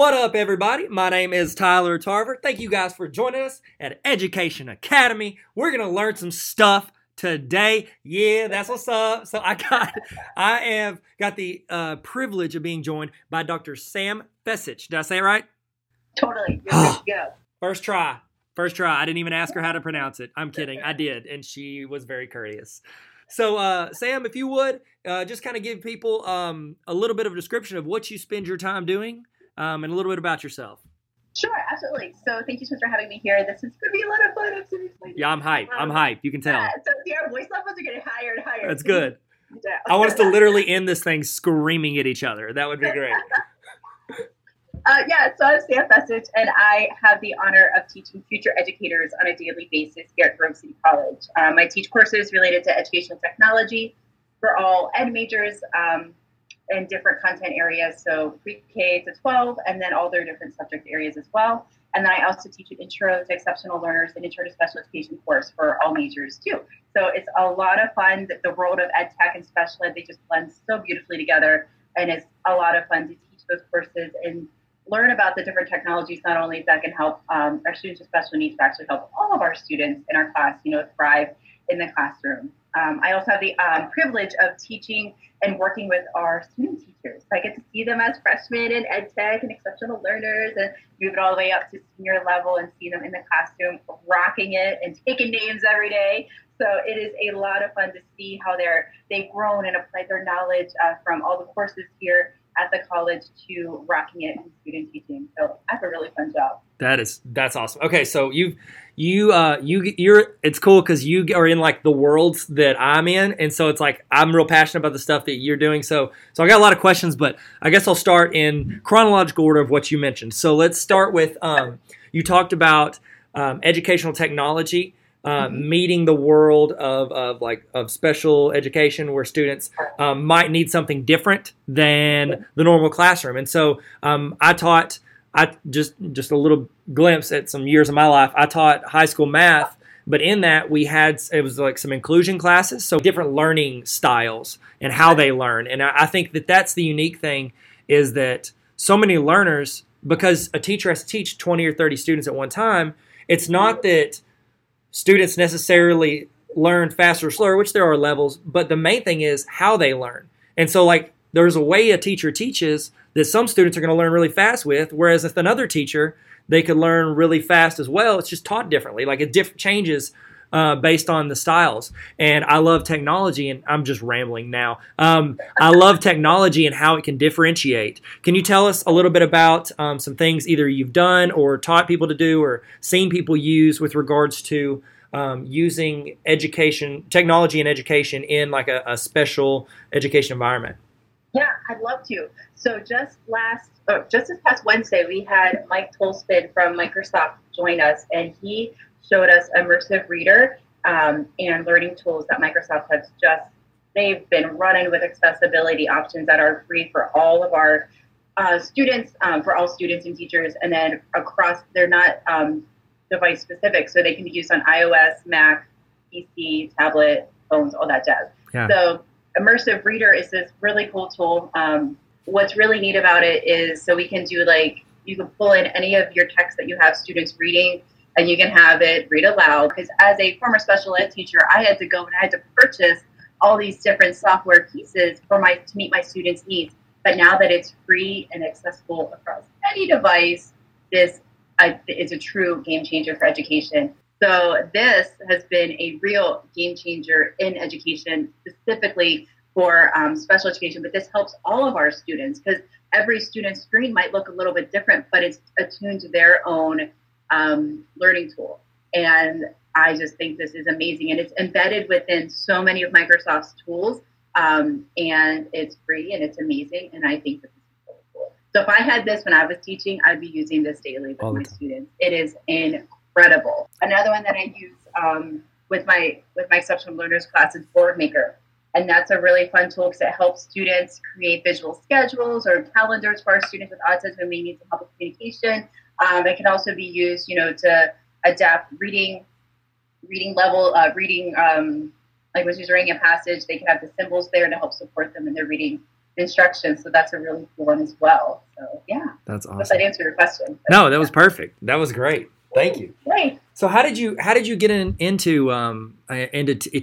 What up, everybody? My name is Tyler Tarver. Thank you guys for joining us at Education Academy. We're going to learn some stuff today. Yeah, that's what's up. So I have got the privilege of being joined by Dr. Sam Fesich. Did I say it right? Totally. You're good to go. First try. I didn't even ask her how to pronounce it. I'm kidding. I did. And she was very courteous. So, Sam, if you would, just kind of give people a little bit of a description of what you spend your time doing. And a little bit about yourself. Sure, absolutely. So thank you so much for having me here. This is going to be a lot of fun. I'm so excited. Yeah, I'm hype. You can tell. Yeah, so our voice levels are getting higher and higher. That's good. Yeah. I want us to literally end this thing screaming at each other. That would be great. So I'm Sam Fesich, and I have the honor of teaching future educators on a daily basis here at Grove City College. I teach courses related to educational technology for all ed majors, in different content areas, so pre-K to 12, and then all their different subject areas as well. And then I also teach an Intro to Exceptional Learners and Intro to Special Education course for all majors too. So it's a lot of fun. That the world of ed tech and special ed, they just blend so beautifully together, and it's a lot of fun to teach those courses and learn about the different technologies, not only that can help our students with special needs, but actually help all of our students in our class, thrive in the classroom. I also have the privilege of teaching and working with our student teachers. So I get to see them as freshmen in ed tech and exceptional learners and move it all the way up to senior level and see them in the classroom rocking it and taking names every day. So it is a lot of fun to see how they've grown and applied their knowledge from all the courses here at the college to rocking it in student teaching. So I have a really fun job. That's awesome. Okay, so you're it's cool because you are in like the worlds that I'm in, and so it's like I'm real passionate about the stuff that you're doing. So I got a lot of questions, but I guess I'll start in chronological order of what you mentioned. So let's start with you talked about educational technology. Meeting the world of special education where students might need something different than the normal classroom. And so I taught just a little glimpse at some years of my life. I taught high school math, but in that it was like some inclusion classes, so different learning styles and how they learn. And I think that that's the unique thing is that so many learners, because a teacher has to teach 20 or 30 students at one time, it's not that students necessarily learn faster or slower, which there are levels, but the main thing is how they learn. And so like there's a way a teacher teaches that some students are going to learn really fast with, whereas with another teacher, they could learn really fast as well. It's just taught differently. Like it changes based on the styles. And I love technology, and I'm just rambling now. I love technology and how it can differentiate. Can you tell us a little bit about some things either you've done or taught people to do or seen people use with regards to using education, technology and education in like a special education environment? Yeah, I'd love to. So just this past Wednesday, we had Mike Tolspin from Microsoft join us, and he showed us Immersive Reader and learning tools that Microsoft has they've been running with accessibility options that are free for all of our students, for all students and teachers, and then they're not device specific, so they can be used on iOS, Mac, PC, tablet, phones, all that jazz. Yeah. So Immersive Reader is this really cool tool. What's really neat about it is so we can do you can pull in any of your text that you have students reading, and you can have it read aloud. Because as a former special ed teacher, I had to purchase all these different software pieces to meet my students' needs. But now that it's free and accessible across any device, this is a true game changer for education. So this has been a real game changer in education, specifically for special education. But this helps all of our students because every student's screen might look a little bit different, but it's attuned to their own learning tool. And I just think this is amazing. And it's embedded within so many of Microsoft's tools. And it's free and it's amazing. And I think this is really cool. So if I had this when I was teaching, I'd be using this daily with my students. It is incredible. Another one that I use with my exceptional learners class is Boardmaker. And that's a really fun tool because it helps students create visual schedules or calendars for our students with autism who may need some help with communication. It can also be used, to adapt reading level, like when she's reading a passage, they can have the symbols there to help support them in their reading instruction. So that's a really cool one as well. So yeah, that's awesome. I hope that answered your question. No, that was perfect. That was great. Thank you. Great. So how did you get into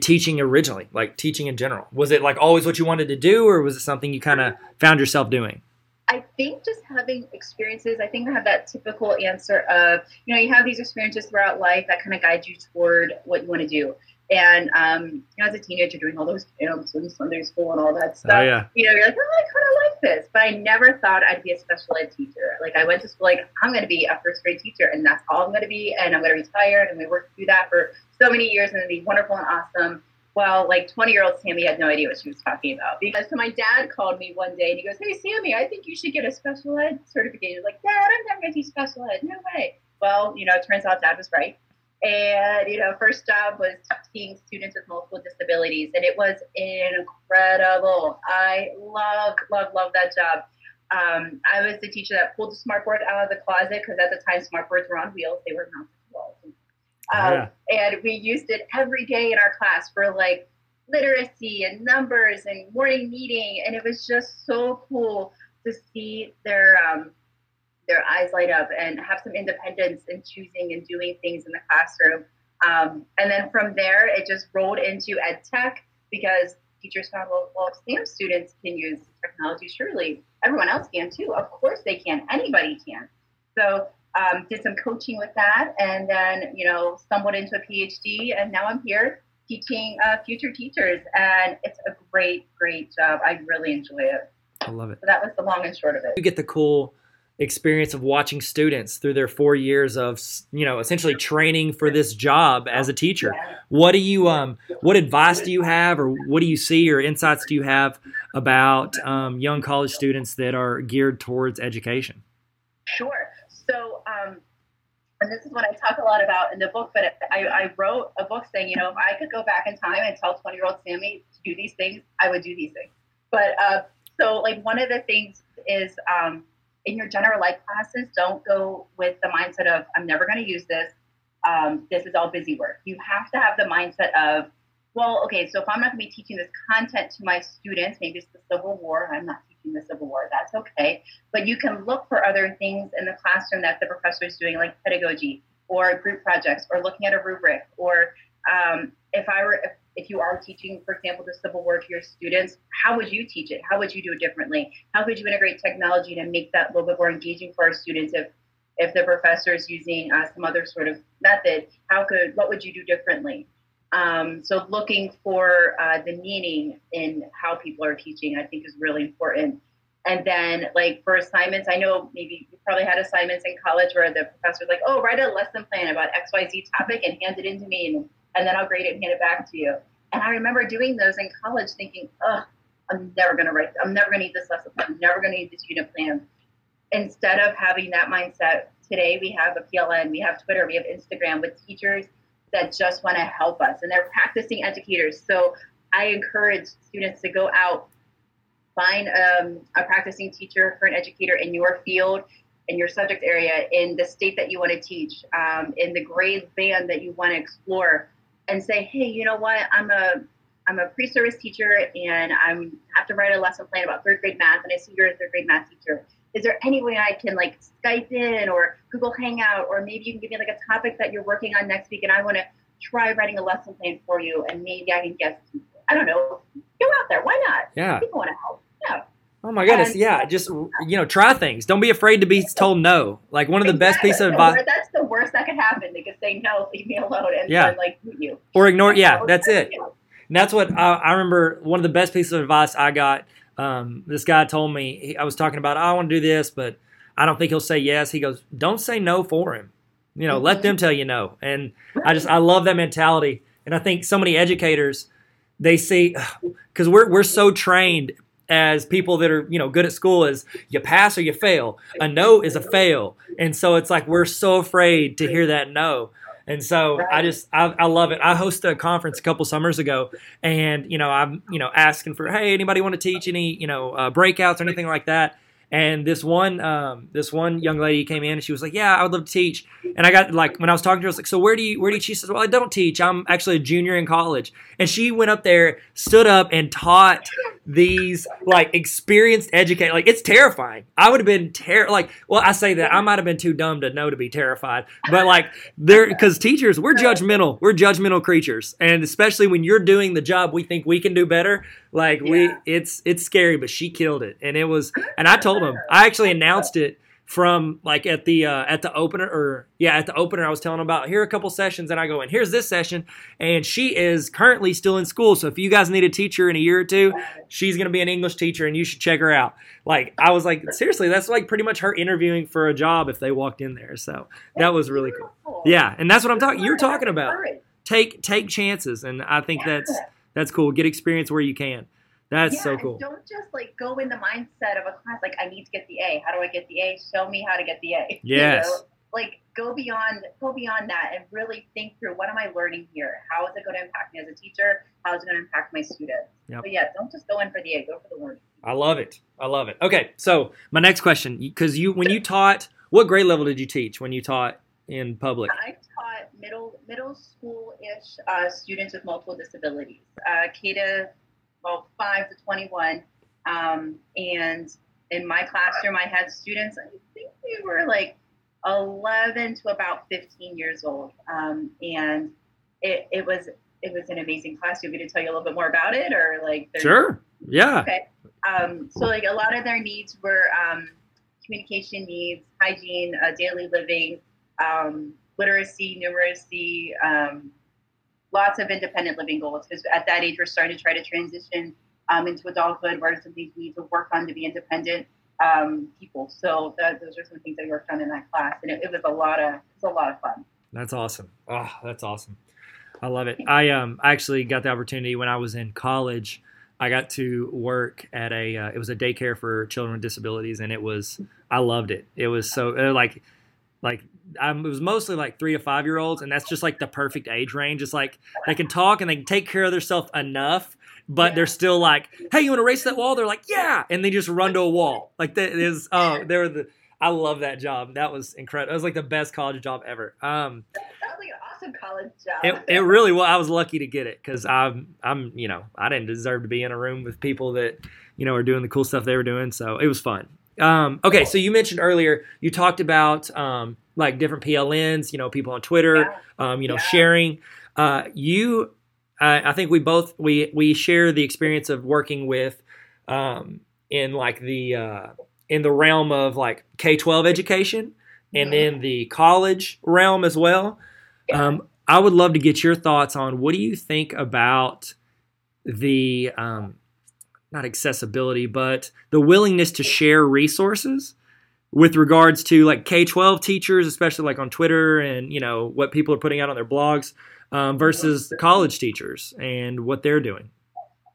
teaching originally, like teaching in general? Was it like always what you wanted to do, or was it something you kind of found yourself doing? I think just having experiences, I think I have that typical answer of, you know, you have these experiences throughout life that kind of guide you toward what you want to do. And you know, as a teenager doing all those, you know, Sunday school and all that stuff, you know, you're like, oh, I kind of like this. But I never thought I'd be a special ed teacher. Like I went to school, like I'm going to be a first grade teacher and that's all I'm going to be. And I'm going to retire. And we worked through that for so many years and it'd be wonderful and awesome. Well, like 20-year-old Sammy had no idea what she was talking about. Because so my dad called me one day and he goes, hey, Sammy, I think you should get a special ed certification. I was like, Dad, I'm never going to teach special ed. No way. Well, you know, it turns out Dad was right. And, you know, first job was teaching students with multiple disabilities. And it was incredible. I love that job. I was the teacher that pulled the smartboard out of the closet because at the time smartboards were on wheels. They were mounted to walls. And we used it every day in our class for like literacy and numbers and morning meeting. And it was just so cool to see their eyes light up and have some independence in choosing and doing things in the classroom. And then from there, it just rolled into ed tech because teachers found, well, STEM students can use technology. Surely everyone else can too. Of course they can. Anybody can. So did some coaching with that, and then, you know, stumbled into a PhD, and now I'm here teaching future teachers, and it's a great job. I really enjoy it. I love it. So that was the long and short of it. You get the cool experience of watching students through their 4 years of, you know, essentially training for this job as a teacher. What do you, what advice do you have, or what do you see, or insights do you have about young college students that are geared towards education? Sure. So, and this is what I talk a lot about in the book, but I wrote a book saying, you know, if I could go back in time and tell 20-year-old Sammy to do these things, I would do these things. But so, like, one of the things is in your general life classes, don't go with the mindset of, I'm never going to use this. This is all busy work. You have to have the mindset of, well, okay, so if I'm not going to be teaching this content to my students, maybe it's the Civil War, I'm not teaching the Civil War, that's okay. But you can look for other things in the classroom that the professor is doing, like pedagogy or group projects or looking at a rubric. Or if you are teaching, for example, the Civil War to your students, how would you teach it? How would you do it differently? How could you integrate technology to make that a little bit more engaging for our students? If the professor is using some other sort of method, what would you do differently? So looking for the meaning in how people are teaching, I think, is really important. And then, like, for assignments, I know maybe you probably had assignments in college where the professor's like, oh, write a lesson plan about XYZ topic and hand it in to me, and then I'll grade it and hand it back to you. And I remember doing those in college thinking, oh, I'm never going to need this lesson plan. I'm never going to need this unit plan. Instead of having that mindset, today we have a PLN, we have Twitter, we have Instagram with teachers that just want to help us, and they're practicing educators. So I encourage students to go out, find a practicing teacher or an educator in your field, in your subject area, in the state that you want to teach, in the grade band that you want to explore, and say, hey, you know what? I'm a pre-service teacher, and I have to write a lesson plan about third grade math, and I see you're a third grade math teacher. Is there any way I can, like, Skype in or Google Hangout, or maybe you can give me, like, a topic that you're working on next week, and I want to try writing a lesson plan for you, and maybe I can guess. I don't know. Go out there. Why not? Yeah. People want to help. Yeah. Oh, my goodness. Yeah. Just, you know, try things. Don't be afraid to be told no. Like, one of the best pieces of advice. That's the worst that could happen. They could say no, leave me alone, and then, like, mute you. Or ignore. Yeah, that's it. And that's what I remember. One of the best pieces of advice I got, this guy told me, I was talking about, oh, I want to do this, but I don't think he'll say yes. He goes, don't say no for him. You know, let them tell you no. And I love that mentality. And I think so many educators, they see, because we're so trained as people that are, you know, good at school, is you pass or you fail. A no is a fail. And so it's like, we're so afraid to hear that no. And so I love it. I hosted a conference a couple summers ago, and, you know, I'm, you know, asking for, hey, anybody want to teach any, you know, breakouts or anything like that. And this one young lady came in, and she was like, yeah, I would love to teach. And I got, like, when I was talking to her, I was like, so where do you teach? She says, well, I don't teach. I'm actually a junior in college. And she went up there, stood up, and taught these like experienced educators. Like, it's terrifying. I would have been I say that I might have been too dumb to know to be terrified, but like because teachers, we're judgmental creatures, and especially when you're doing the job we think we can do better, like it's scary. But she killed it, and it was, and I told them, I actually announced it from like at the opener I was telling them about, here are a couple sessions, and I go, and here's this session, and she is currently still in school, so if you guys need a teacher in a year or two, she's going to be an English teacher and you should check her out. Like, I was like, seriously, that's like pretty much her interviewing for a job if they walked in there. So that was really cool. Yeah, and that's what I'm talking, you're talking about, take chances, and I think that's cool. Get experience where you can. That's so cool. Don't just like go in the mindset of a class like, I need to get the A. How do I get the A? Show me how to get the A. Yes. You know? Like, go beyond that and really think through, what am I learning here? How is it going to impact me as a teacher? How is it going to impact my students? Yep. But yeah, don't just go in for the A. Go for the learning. I love it. Okay, so my next question, because when you taught, what grade level did you teach when you taught in public? I taught middle school-ish students with multiple disabilities, K to 5 to 21, and in my classroom I had students, I think they were like 11 to about 15 years old, and it was an amazing class. Do you want me to tell you a little bit more about it, or like? Sure. Yeah. Okay. So like a lot of their needs were communication needs, hygiene, daily living, literacy, numeracy, lots of independent living goals, because at that age we're starting to try to transition into adulthood. What are some things we need to work on to be independent people? So those are some things that we worked on in that class, and it was a lot of fun. That's awesome. Oh, that's awesome. I love it. I actually got the opportunity when I was in college. I got to work at it was a daycare for children with disabilities, and I loved it. It was so it was mostly like 3 to 5 year olds, and that's just like the perfect age range. It's like they can talk and they can take care of themselves enough, but they're still like, "Hey, you want to race that wall?" They're like, "Yeah," and they just run to a wall. Like that is, I love that job. That was incredible. It was like the best college job ever. That was like an awesome college job. It really was. I was lucky to get it because I didn't deserve to be in a room with people that are doing the cool stuff they were doing. So it was fun. Okay, so you mentioned earlier, you talked about like different PLNs, people on Twitter, sharing. I think we both share the experience of working with in like the in the realm of like K-12 education, and then the college realm as well. I would love to get your thoughts on, what do you think about the not accessibility, but the willingness to share resources with regards to like K-12 teachers, especially like on Twitter and, what people are putting out on their blogs versus college teachers and what they're doing?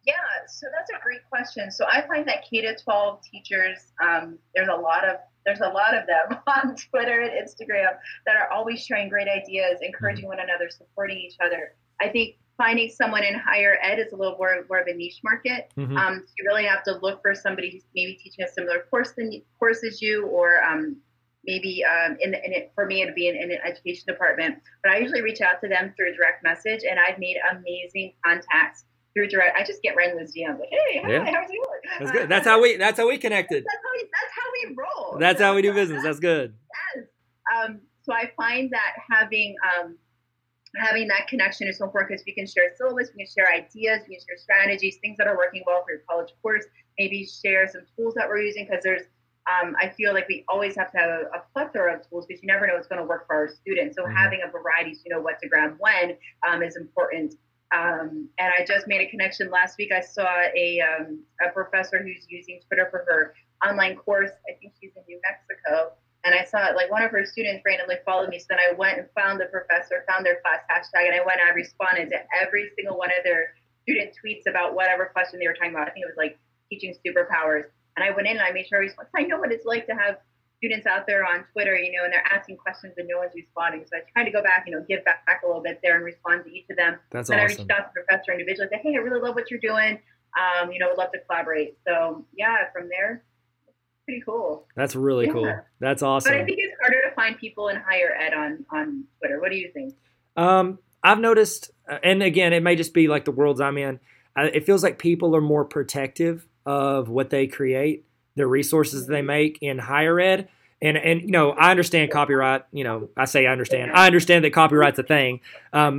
Yeah, so that's a great question. So I find that K-12 teachers, there's a lot of them on Twitter and Instagram that are always sharing great ideas, encouraging one another, supporting each other. I think finding someone in higher ed is a little more of a niche market. Mm-hmm. So you really have to look for somebody who's maybe teaching a similar course as you, or maybe for me it'd be in an education department. But I usually reach out to them through a direct message, and I've made amazing contacts through direct. I just get Renly's DMs like, "Hey, hi, how are you?" That's good. That's how we connected. That's how we roll. That's how we do business. That's good. Yes. So I find that having that connection is so important, because we can share syllabus, we can share ideas, we can share strategies, things that are working well for your college course, maybe share some tools that we're using, because there's, I feel like we always have to have a plethora of tools, because you never know what's going to work for our students. So having a variety, what to grab when is important. And I just made a connection last week. I saw a professor who's using Twitter for her online course. I think she's in New Mexico. And I saw like one of her students randomly followed me. So then I went and found the professor, found their class hashtag, and I went and I responded to every single one of their student tweets about whatever question they were talking about. I think it was like teaching superpowers. And I went in and I made sure I responded. I know what it's like to have students out there on Twitter, and they're asking questions and no one's responding. So I tried to go back, give back a little bit there and respond to each of them. That's awesome. Then I reached out to the professor individually. I said, "Hey, I really love what you're doing. Would love to collaborate." So yeah, from there. Pretty cool. That's really cool. That's awesome. But I think it's harder to find people in higher ed on Twitter. What do you think? I've noticed, and again, it may just be like the worlds I'm in. It feels like people are more protective of what they create, the resources they make in higher ed. And you know, I understand copyright. You know, I say I understand. I understand that copyright's a thing. But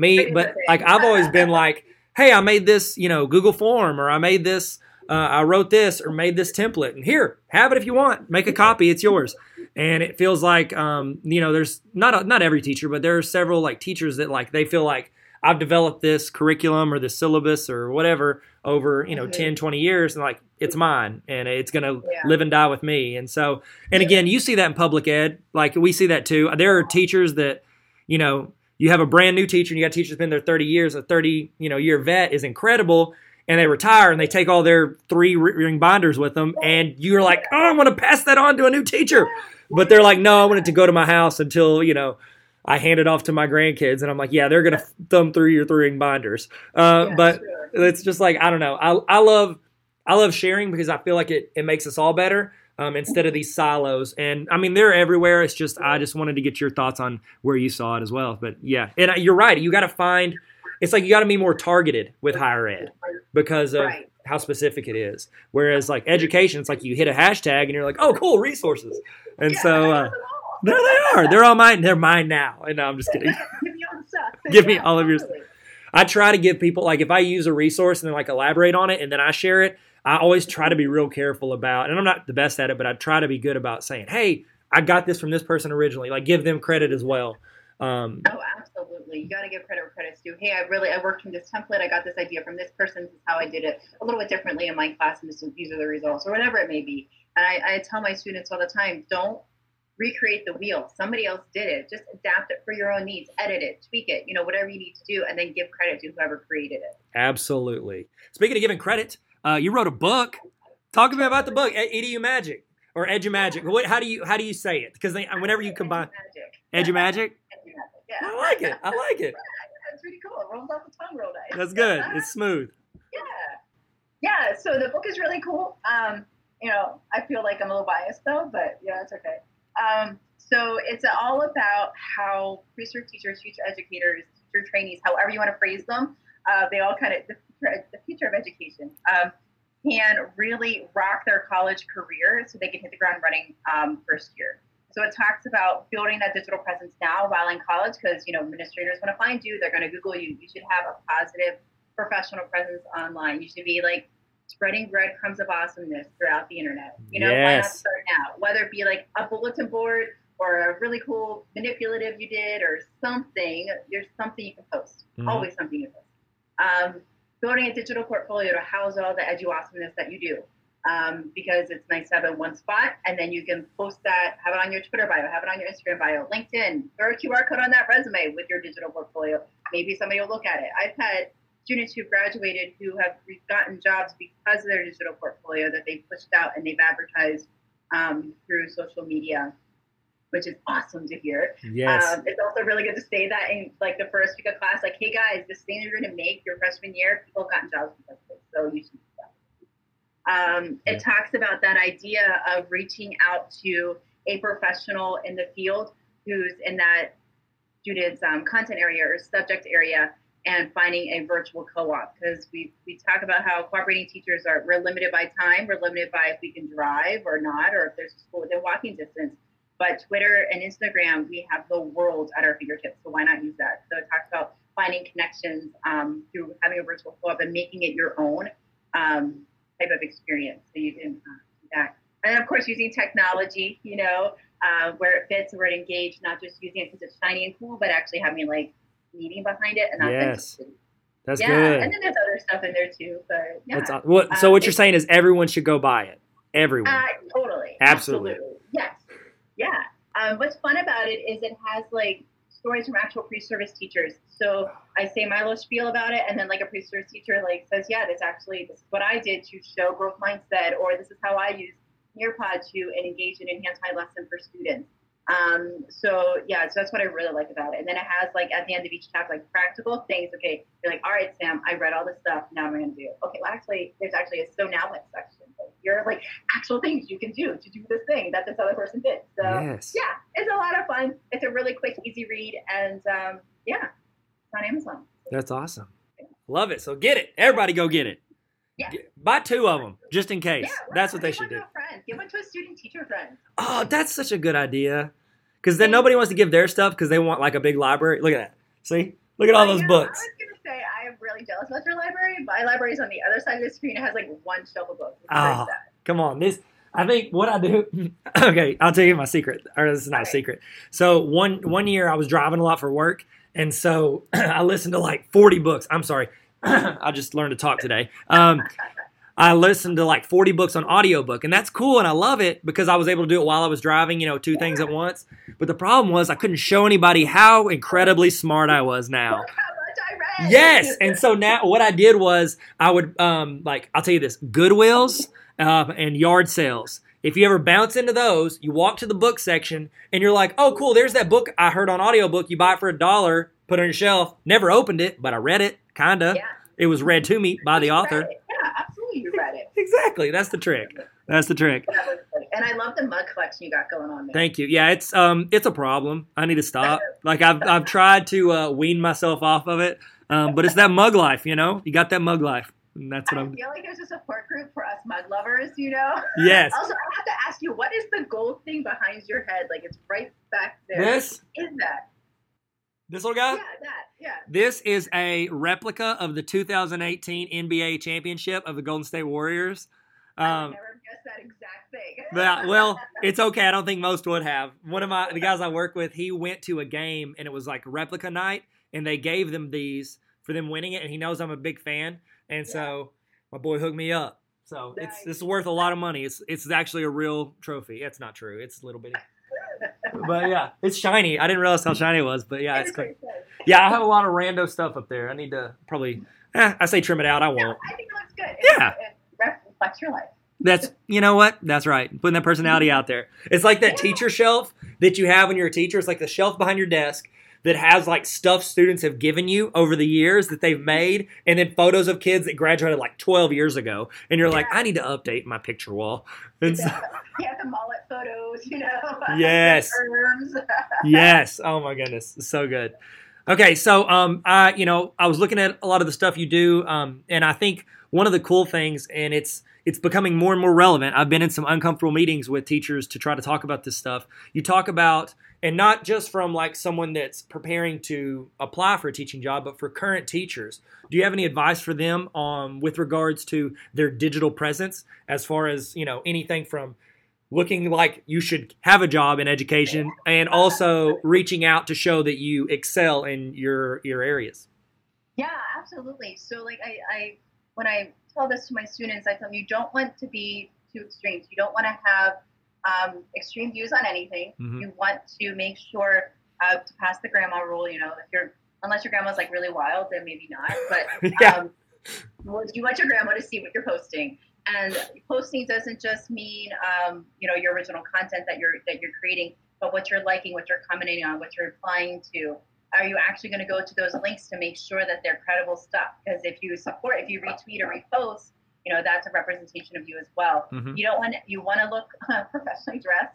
like I've always been like, hey, I made this, you know, Google form, or I made this, I wrote this, or made this template, and here, have it if you want. Make a copy, it's yours. And it feels like, you know, there's not every teacher, but there are several like teachers that like they feel like I've developed this curriculum or this syllabus or whatever over, you know, 10, 20 years, and like it's mine and it's going to live and die with me. And so, and again, you see that in public ed, like we see that too. There are teachers that, you know, you have a brand new teacher and you got teachers been there 30 years, a 30, you know, year vet is incredible, and they retire and they take all their 3-ring binders with them, and you're like, oh, I want to pass that on to a new teacher. But they're like, no, I want it to go to my house until, you know, I hand it off to my grandkids. And I'm like, yeah, they're going to thumb through your 3-ring binders. But it's just like, I don't know. I love sharing because I feel like it makes us all better instead of these silos. And I mean, they're everywhere. It's just, I just wanted to get your thoughts on where you saw it as well. But yeah, and you're right. You got to find, it's like, you got to be more targeted with higher ed because of how specific it is. Whereas like education, it's like you hit a hashtag and you're like, oh, cool, resources. And so, there they are. They're all mine. They're mine now. And no, I'm just kidding. Give me all the stuff. Give me all of your stuff. I try to give people, like if I use a resource and then like elaborate on it and then I share it, I always try to be real careful about, and I'm not the best at it, but I try to be good about saying, hey, I got this from this person originally. Like give them credit as well. Oh, absolutely. You got to give credit where credit's due. Hey, I worked from this template. I got this idea from this person. This is how I did it a little bit differently in my class, and these are the results, or whatever it may be. And I tell my students all the time, don't recreate the wheel. Somebody else did it. Just adapt it for your own needs. Edit it, tweak it, you know, whatever you need to do, and then give credit to whoever created it. Absolutely. Speaking of giving credit, you wrote a book. Talk to me about the book, EDU Magic or Edu Magic. How do you say it? Because whenever you combine Edu Magic, yeah. I like it. That's pretty cool. It rolls off the tongue real nice. That's good. It's smooth. Yeah. So the book is really cool. You know, I feel like I'm a little biased though, but yeah, it's okay. So it's all about how pre-cert teachers, future educators, teacher trainees, however you want to phrase them, they all kind of, the future of education, can really rock their college career so they can hit the ground running first year. So it talks about building that digital presence now while in college because, you know, administrators want to find you. They're going to Google you. You should have a positive professional presence online. You should be like spreading breadcrumbs of awesomeness throughout the internet. You know, why not start now? Whether it be like a bulletin board or a really cool manipulative you did or something, there's something you can post. Mm-hmm. Always something you post. Building a digital portfolio to house all the edu awesomeness that you do. Because it's nice to have it in one spot, and then you can post that, have it on your Twitter bio, have it on your Instagram bio, LinkedIn, throw a QR code on that resume with your digital portfolio. Maybe somebody will look at it. I've had students who graduated who have gotten jobs because of their digital portfolio that they've pushed out and they've advertised through social media, which is awesome to hear. Yes. It's also really good to say that in like the first week of class, like, hey guys, this thing you're going to make your freshman year, people have gotten jobs because of it, so you should do that. It talks about that idea of reaching out to a professional in the field who's in that student's content area or subject area, and finding a virtual co-op, because we talk about how cooperating teachers are, we're limited by time, we're limited by if we can drive or not, or if there's a school within walking distance. But Twitter and Instagram, we have the world at our fingertips, so why not use that? So it talks about finding connections through having a virtual co-op and making it your own type of experience, so you can do that. And of course, using technology, you know, where it fits, where it engaged, not just using it because it's shiny and cool, but actually having like meaning behind it, and that's good. And then there's other stuff in there too, but so what you're saying is everyone should go buy it. Everyone, totally, absolutely. Yes, yeah. What's fun about it is it has like stories from actual pre-service teachers. So I say my little spiel about it, and then like a pre-service teacher like says, "Yeah, this is what I did to show growth mindset," or "This is how I use Nearpod to engage and enhance my lesson for students." So that's what I really like about it. And then it has like at the end of each chapter, like practical things. Okay. You're like, all right, Sam, I read all this stuff. Now I'm going to do it. Okay. Well, actually there's actually a, so now what section, like you're like actual things you can do to do this thing that this other person did. So yeah, it's a lot of fun. It's a really quick, easy read. And, it's on Amazon. That's awesome. Yeah. Love it. So get it. Everybody go get it. Yeah. Buy two of them just in case. Yeah, right. That's what they should do. Give one to a student teacher friend. Oh, that's such a good idea. Because then nobody wants to give their stuff because they want like a big library. Look at that. See? Look at all those books. I was going to say, I am really jealous about your library. My library is on the other side of the screen. It has like one shelf of books. Oh, come on. This, I think what I do. Okay, I'll tell you my secret. Or this is not a secret. So one year I was driving a lot for work. And so I listened to like 40 books. I'm sorry. I just learned to talk today. I listened to like 40 books on audiobook, and that's cool, and I love it because I was able to do it while I was driving, you know, two things at once. But the problem was I couldn't show anybody how incredibly smart I was now. Look how much I read. Yes, and so now what I did was I would, I'll tell you this, Goodwills and yard sales. If you ever bounce into those, you walk to the book section, and you're like, oh, cool, there's that book I heard on audiobook. You buy it for $1, put it on your shelf, never opened it, but I read it, kind of. Yeah. It was read to me by the author. Yeah, absolutely, you read it. Exactly, that's the trick. That's the trick. And I love the mug collection you got going on there. Thank you. Yeah, it's a problem. I need to stop. Like I've tried to wean myself off of it, but it's that mug life, you know. You got that mug life, and that's what I feel like there's a support group for us mug lovers, you know. Yes. Also, I have to ask you, what is the gold thing behind your head? Like it's right back there. This is that. This little guy? Yeah, that, yeah. This is a replica of the 2018 NBA championship of the Golden State Warriors. I never guessed that exact thing. But, well, it's okay. I don't think most would have. One of the guys I work with, he went to a game, and it was like replica night, and they gave them these for them winning it, and he knows I'm a big fan. And so my boy hooked me up. So nice. It's worth a lot of money. It's actually a real trophy. It's not true. It's a little bitty. But yeah, it's shiny. I didn't realize how shiny it was, but yeah, it's cool. Yeah, I have a lot of rando stuff up there. I need to probably, I say trim it out. I won't. No, I think it looks good. It reflects your life. That's, you know what? That's right. Putting that personality out there. It's like that teacher shelf that you have when you're a teacher. It's like the shelf behind your desk that has like stuff students have given you over the years that they've made, and then photos of kids that graduated like 12 years ago. And you're like, I need to update my picture wall. And so, yeah, the mullet photos, you know. Yes. Yes. Oh my goodness. So good. Okay. So, I was looking at a lot of the stuff you do. And I think one of the cool things, and it's becoming more and more relevant. I've been in some uncomfortable meetings with teachers to try to talk about this stuff. You talk about, and not just from like someone that's preparing to apply for a teaching job, but for current teachers. Do you have any advice for them with regards to their digital presence as far as, you know, anything from looking like you should have a job in education and also reaching out to show that you excel in your areas? Yeah, absolutely. So like I when I tell this to my students, I tell them you don't want to be too extreme. You don't want to have extreme views on anything. Mm-hmm. You want to make sure to pass the grandma rule, you know, unless your grandma's like really wild, then maybe not, but you want your grandma to see what you're posting. And posting doesn't just mean, your original content that you're creating, but what you're liking, what you're commenting on, what you're replying to. Are you actually going to go to those links to make sure that they're credible stuff? Because if you retweet or repost, you know, that's a representation of you as well. Mm-hmm. You want to look professionally dressed,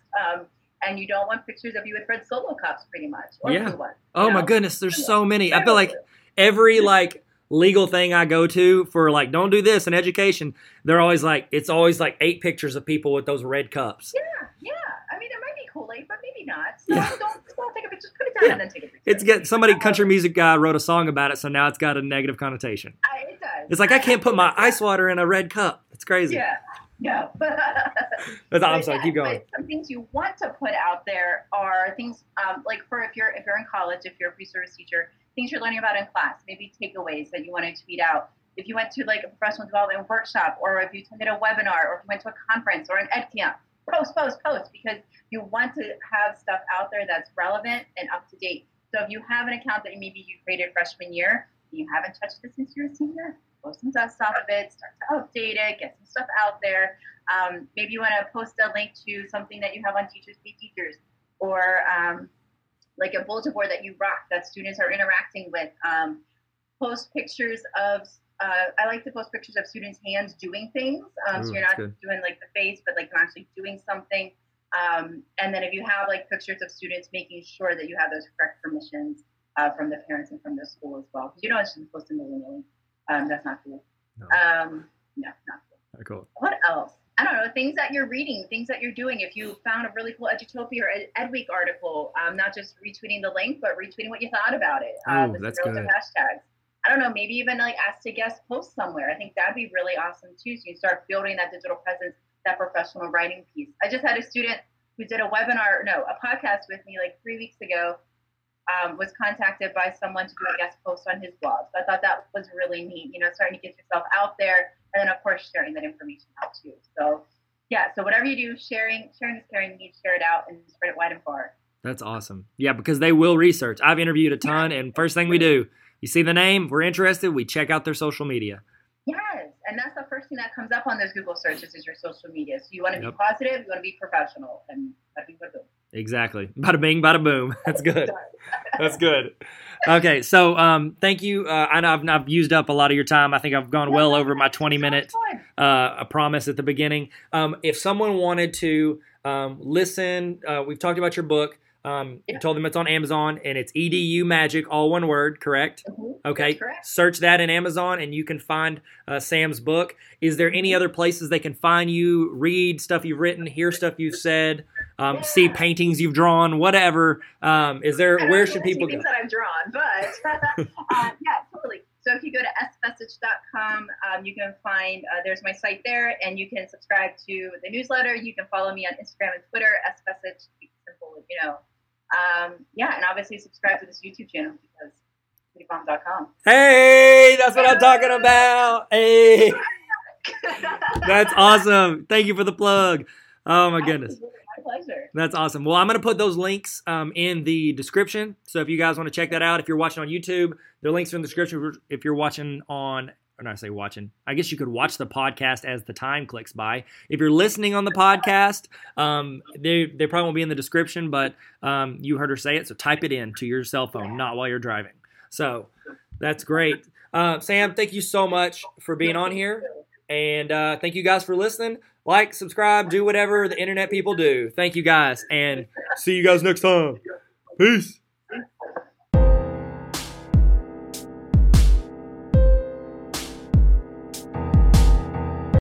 and you don't want pictures of you with red solo cups pretty much. Or blue ones, my goodness. There's so many. I feel like every like legal thing I go to for like, don't do this in education. They're always like, it's always like 8 pictures of people with those red cups. Yeah. I mean, it might be Kool-Aid, but maybe not. So don't take a picture. Put it down and then take a picture. Somebody country music guy wrote a song about it. So now it's got a negative connotation. It does. It's like, I can't put my ice water in a red cup. It's crazy. Yeah. I'm sorry. Keep going. Some things you want to put out there are things like for if you're in college, if you're a pre-service teacher, things you're learning about in class, maybe takeaways that you want to tweet out. If you went to like a professional development workshop, or if you attended a webinar, or if you went to a conference or an ed camp, post, because you want to have stuff out there that's relevant and up to date. So if you have an account that maybe you created freshman year, and you haven't touched it since you're a senior, post some dust off of it, start to update it, get some stuff out there. Maybe you want to post a link to something that you have on Teachers Pay Teachers, or like a bulletin board that you rock that students are interacting with. Post pictures of, I like to post pictures of students' hands doing things. So you're not doing like the face, but like you're actually doing something. And then if you have like pictures of students, making sure that you have those correct permissions from the parents and from the school as well. Because you don't just post a million. That's not cool. No. No, not cool. Cool. What else? I don't know, things that you're reading, things that you're doing. If you found a really cool Edutopia or Ed Week article, not just retweeting the link, but retweeting what you thought about it. Ooh, that's good. Hashtags. I don't know, maybe even like ask to guest post somewhere. I think that'd be really awesome too. So you start building that digital presence, that professional writing piece. I just had a student who did a webinar, no, a podcast with me like 3 weeks ago, was contacted by someone to do a guest post on his blog. So I thought that was really neat, you know, starting to get yourself out there. And then, of course, sharing that information out, too. So, yeah, so whatever you do, sharing is caring. You need to share it out and spread it wide and far. That's awesome. Yeah, because they will research. I've interviewed a ton, and first thing we do, you see the name, we're interested, we check out their social media. Yes, and that's the first thing that comes up on those Google searches is your social media. So you want to be positive, you want to be professional, and that'd be good. Exactly. Bada bing, bada boom. That's good. That's good. Okay. So, thank you. I know I've used up a lot of your time. I think I've gone well over my 20-minute promise at the beginning. If someone wanted to listen, we've talked about your book. You told them it's on Amazon, and it's EDU Magic, all one word, correct? Mm-hmm. Okay. Correct. Search that in Amazon, and you can find Sam's book. Is there any other places they can find you, read stuff you've written, hear stuff you've said, see paintings you've drawn, whatever? Is there? Where should people go? That I've drawn, but yeah, totally. So if you go to svesage.com, you can find, there's my site there, and you can subscribe to the newsletter. You can follow me on Instagram and Twitter, svesage, simple, you know. Yeah, and obviously subscribe to this YouTube channel because citypomp.com. Hey, that's what I'm talking about. Hey, that's awesome. Thank you for the plug. Oh my goodness. My pleasure. That's awesome. Well, I'm going to put those links in the description. So if you guys want to check that out, if you're watching on YouTube, the links are in the description. If you're watching on, or not say watching, I guess you could watch the podcast as the time clicks by. If you're listening on the podcast, they probably won't be in the description, but you heard her say it, so type it in to your cell phone, not while you're driving. So that's great. Sam, thank you so much for being on here, and thank you guys for listening. Like, subscribe, do whatever the internet people do. Thank you guys, and see you guys next time. Peace.